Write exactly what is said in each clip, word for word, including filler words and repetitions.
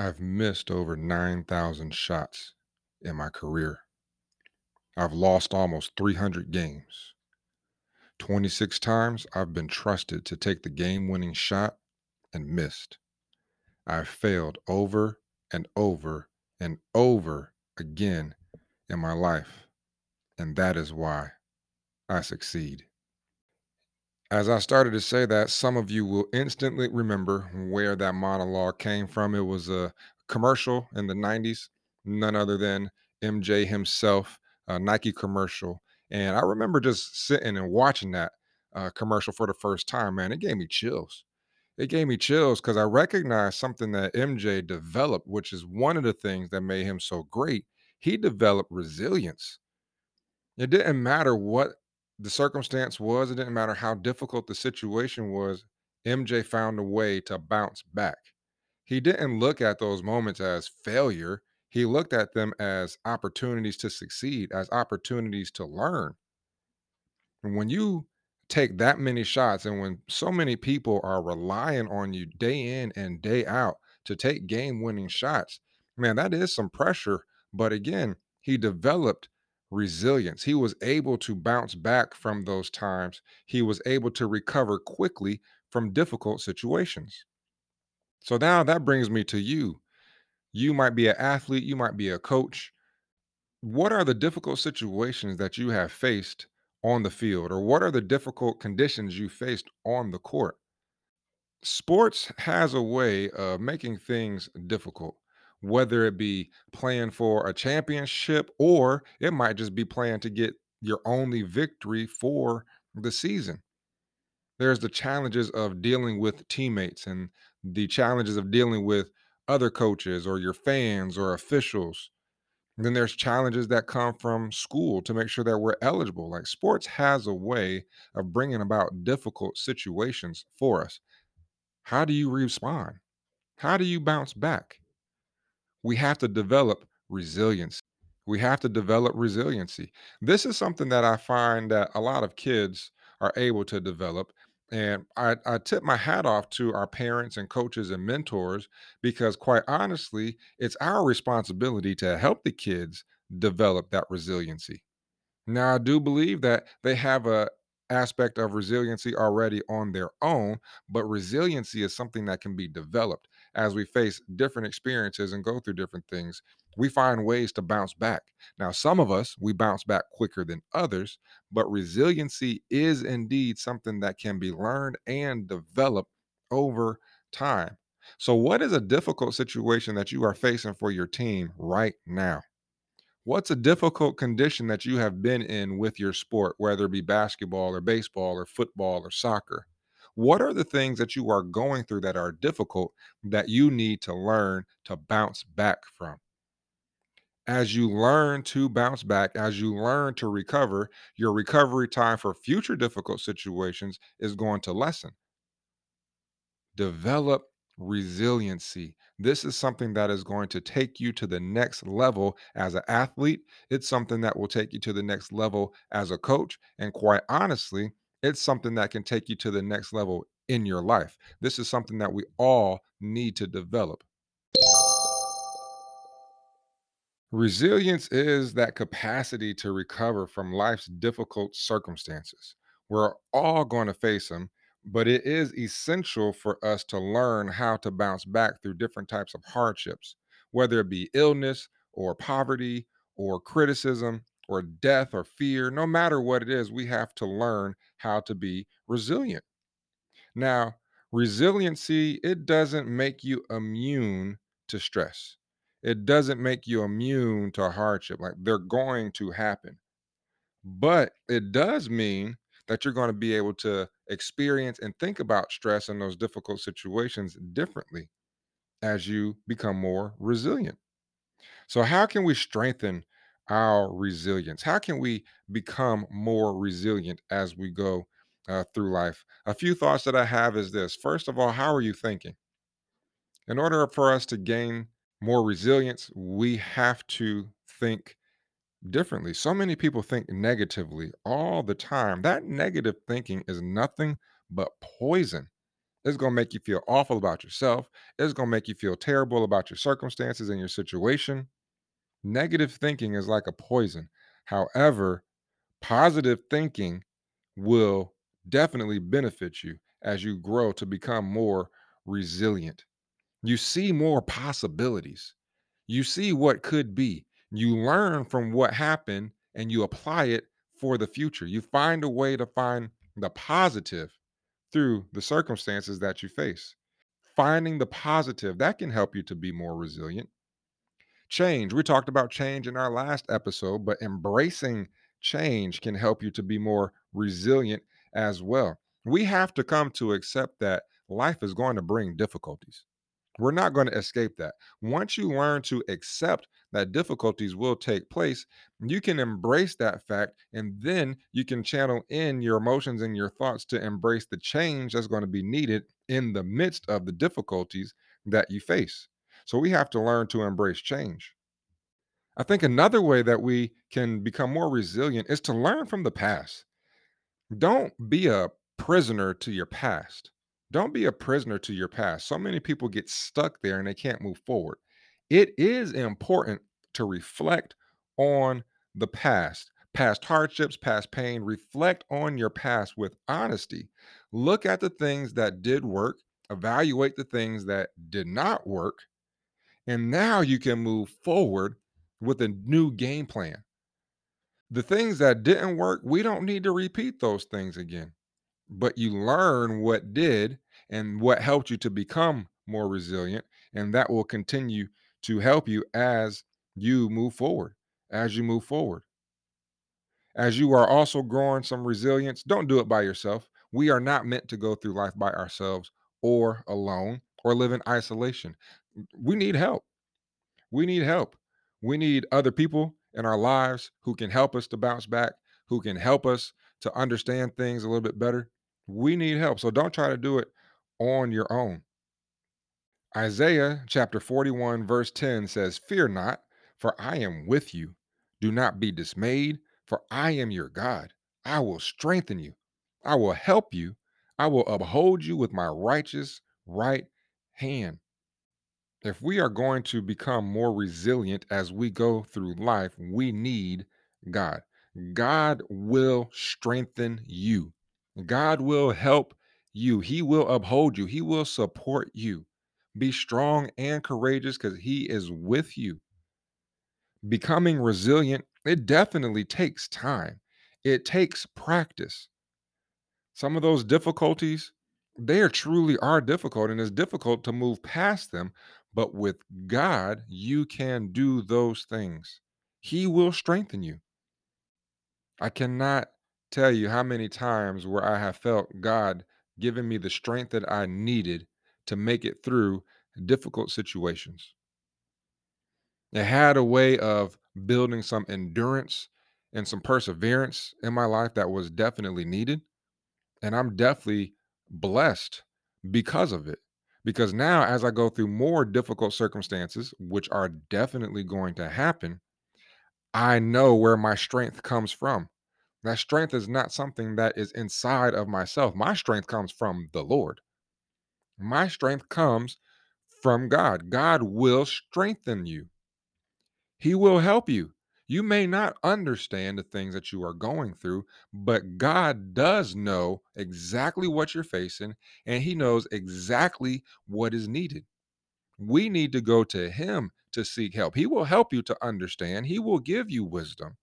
I've missed over nine thousand shots in my career. I've lost almost three hundred games. twenty-six times I've been trusted to take the game-winning shot and missed. I've failed over and over and over again in my life, and that is why I succeed. As I started to say that, some of you will instantly remember where that monologue came from. It was a commercial in the nineties, none other than M J himself, a Nike commercial. And I remember just sitting and watching that uh, commercial for the first time, man. It gave me chills. It gave me chills because I recognized something that M J developed, which is one of the things that made him so great. He developed resilience. It didn't matter what the circumstance was, it didn't matter how difficult the situation was, M J found a way to bounce back. He didn't look at those moments as failure. He looked at them as opportunities to succeed, as opportunities to learn. And when you take that many shots and when so many people are relying on you day in and day out to take game-winning shots, man, that is some pressure. But again, he developed resilience. He was able to bounce back from those times. He was able to recover quickly from difficult situations. So now that brings me to you. You might be an athlete. You might be a coach. What are the difficult situations that you have faced on the field? Or what are the difficult conditions you faced on the court? Sports has a way of making things difficult, whether it be playing for a championship or it might just be playing to get your only victory for the season. There's the challenges of dealing with teammates and the challenges of dealing with other coaches or your fans or officials. And then there's challenges that come from school to make sure that we're eligible. Like, sports has a way of bringing about difficult situations for us. How do you respond? How do you bounce back? We have to develop resilience. We have to develop resiliency. This is something that I find that a lot of kids are able to develop. And I, I tip my hat off to our parents and coaches and mentors, because quite honestly, it's our responsibility to help the kids develop that resiliency. Now, I do believe that they have an aspect of resiliency already on their own, but resiliency is something that can be developed. As we face different experiences and go through different things, we find ways to bounce back. Now, some of us, we bounce back quicker than others, but resiliency is indeed something that can be learned and developed over time. So what is a difficult situation that you are facing for your team right now? What's a difficult condition that you have been in with your sport, whether it be basketball or baseball or football or soccer? What are the things that you are going through that are difficult that you need to learn to bounce back from? As you learn to bounce back, as you learn to recover, your recovery time for future difficult situations is going to lessen. Develop resiliency. This is something that is going to take you to the next level as an athlete. It's something that will take you to the next level as a coach. And quite honestly, it's something that can take you to the next level in your life. This is something that we all need to develop. Resilience is that capacity to recover from life's difficult circumstances. We're all going to face them, but it is essential for us to learn how to bounce back through different types of hardships, whether it be illness or poverty or criticism or death or fear. No matter what it is, we have to learn how to be resilient. Now, resiliency, it doesn't make you immune to stress. It doesn't make you immune to hardship. Like, they're going to happen. But it does mean that you're going to be able to experience and think about stress and those difficult situations differently as you become more resilient. So how can we strengthen our resilience? How can we become more resilient as we go uh, through life? A few thoughts that I have is this. First of all, how are you thinking? In order for us to gain more resilience, we have to think differently. So many people think negatively all the time. That negative thinking is nothing but poison. It's going to make you feel awful about yourself. It's going to make you feel terrible about your circumstances and your situation. Negative thinking is like a poison. However, positive thinking will definitely benefit you as you grow to become more resilient. You see more possibilities. You see what could be. You learn from what happened and you apply it for the future. You find a way to find the positive through the circumstances that you face. Finding the positive, that can help you to be more resilient. Change. We talked about change in our last episode, but embracing change can help you to be more resilient as well. We have to come to accept that life is going to bring difficulties. We're not going to escape that. Once you learn to accept that difficulties will take place, you can embrace that fact, and then you can channel in your emotions and your thoughts to embrace the change that's going to be needed in the midst of the difficulties that you face. So we have to learn to embrace change. I think another way that we can become more resilient is to learn from the past. Don't be a prisoner to your past. Don't be a prisoner to your past. So many people get stuck there and they can't move forward. It is important to reflect on the past, past hardships, past pain. Reflect on your past with honesty. Look at the things that did work, evaluate the things that did not work, and now you can move forward with a new game plan. The things that didn't work, we don't need to repeat those things again. But you learn what did and what helped you to become more resilient, and that will continue to help you as you move forward, as you move forward. As you are also growing some resilience, don't do it by yourself. We are not meant to go through life by ourselves or alone or live in isolation. We need help. We need help. We need other people in our lives who can help us to bounce back, who can help us to understand things a little bit better. We need help. So don't try to do it on your own. Isaiah chapter forty-one, verse ten says, "Fear not, for I am with you. Do not be dismayed, for I am your God. I will strengthen you. I will help you. I will uphold you with my righteous right hand." If we are going to become more resilient as we go through life, we need God. God will strengthen you. God will help you. He will uphold you. He will support you. Be strong and courageous because he is with you. Becoming resilient, it definitely takes time. It takes practice. Some of those difficulties, they are truly are difficult, and it's difficult to move past them. But with God, you can do those things. He will strengthen you. I cannot tell you how many times where I have felt God giving me the strength that I needed to make it through difficult situations. It had a way of building some endurance and some perseverance in my life that was definitely needed. And I'm definitely blessed because of it. Because now as I go through more difficult circumstances, which are definitely going to happen, I know where my strength comes from. That strength is not something that is inside of myself. My strength comes from the Lord. My strength comes from God. God will strengthen you. He will help you. You may not understand the things that you are going through, but God does know exactly what you're facing, and he knows exactly what is needed. We need to go to him to seek help. He will help you to understand. He will give you wisdom.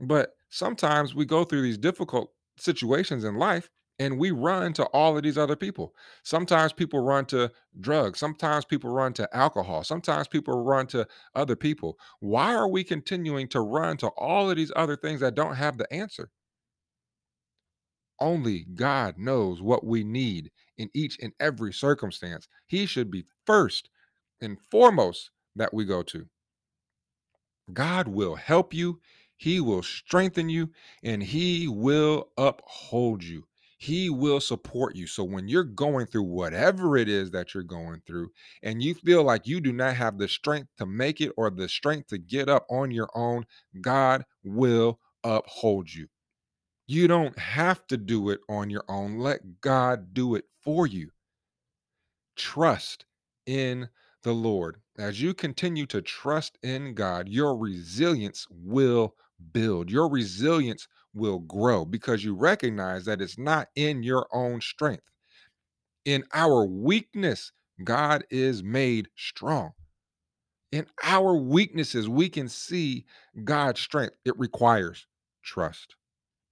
But sometimes we go through these difficult situations in life and we run to all of these other people. Sometimes people run to drugs. Sometimes people run to alcohol. Sometimes people run to other people. Why are we continuing to run to all of these other things that don't have the answer? Only God knows what we need in each and every circumstance. He should be first and foremost that we go to. God will help you. He will strengthen you, and he will uphold you. He will support you. So when you're going through whatever it is that you're going through and you feel like you do not have the strength to make it or the strength to get up on your own, God will uphold you. You don't have to do it on your own. Let God do it for you. Trust in the Lord. As you continue to trust in God, your resilience will build. Your resilience will grow because you recognize that it's not in your own strength. In our weakness, God is made strong. In our weaknesses, we can see God's strength. It requires trust.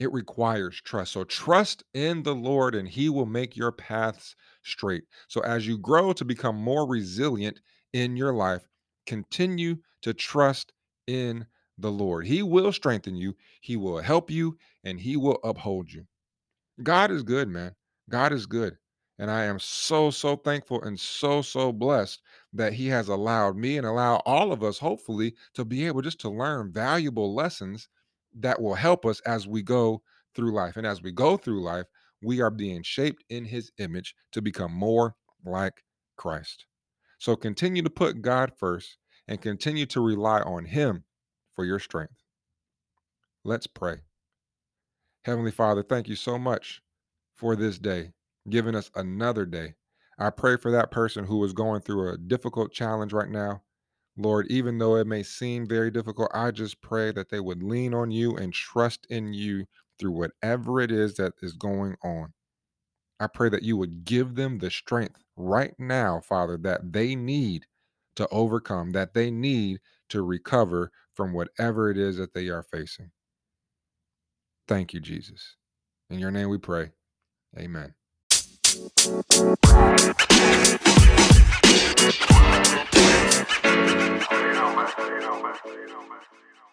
It requires trust. So trust in the Lord and he will make your paths straight. So as you grow to become more resilient in your life, continue to trust in the Lord. He will strengthen you. He will help you and he will uphold you. God is good, man. God is good. And I am so, so thankful and so, so blessed that he has allowed me and allowed all of us, hopefully, to be able just to learn valuable lessons that will help us as we go through life. And as we go through life, we are being shaped in his image to become more like Christ. So continue to put God first and continue to rely on him for your strength. Let's pray. Heavenly Father, thank you so much for this day, giving us another day. I pray for that person who is going through a difficult challenge right now. Lord, even though it may seem very difficult, I just pray that they would lean on you and trust in you through whatever it is that is going on. I pray that you would give them the strength right now, Father, that they need to overcome, that they need to recover from whatever it is that they are facing. Thank you, Jesus. In your name we pray. Amen. You know, man. You know, man. You know, man.